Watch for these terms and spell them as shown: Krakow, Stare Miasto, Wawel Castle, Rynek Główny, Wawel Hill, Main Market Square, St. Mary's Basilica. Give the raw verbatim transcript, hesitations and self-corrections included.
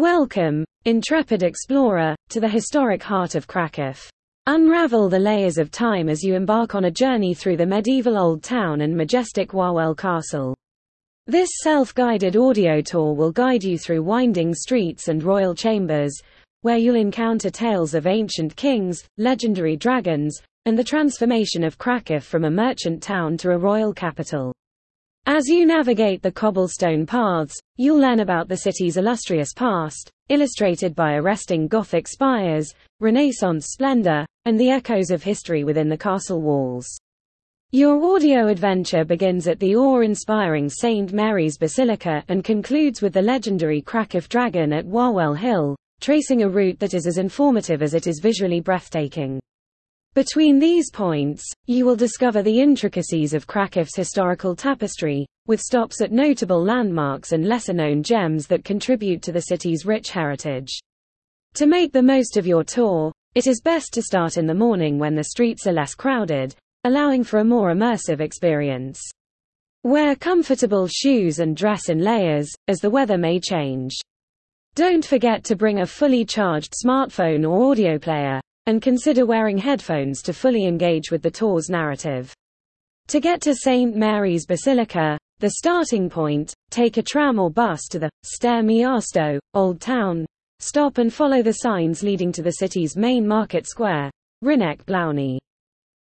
Welcome, intrepid explorer, to the historic heart of Krakow. Unravel the layers of time as you embark on a journey through the medieval old town and majestic Wawel Castle. This self-guided audio tour will guide you through winding streets and royal chambers, where you'll encounter tales of ancient kings, legendary dragons, and the transformation of Krakow from a merchant town to a royal capital. As you navigate the cobblestone paths, you'll learn about the city's illustrious past, illustrated by arresting Gothic spires, Renaissance splendor, and the echoes of history within the castle walls. Your audio adventure begins at the awe-inspiring Saint Mary's Basilica and concludes with the legendary Krakow Dragon at Wawel Hill, tracing a route that is as informative as it is visually breathtaking. Between these points, you will discover the intricacies of Krakow's historical tapestry, with stops at notable landmarks and lesser-known gems that contribute to the city's rich heritage. To make the most of your tour, it is best to start in the morning when the streets are less crowded, allowing for a more immersive experience. Wear comfortable shoes and dress in layers, as the weather may change. Don't forget to bring a fully charged smartphone or audio player, and consider wearing headphones to fully engage with the tour's narrative. To get to Saint Mary's Basilica, the starting point, take a tram or bus to the Stare Miasto, Old Town, stop and follow the signs leading to the city's main market square, Rynek Główny.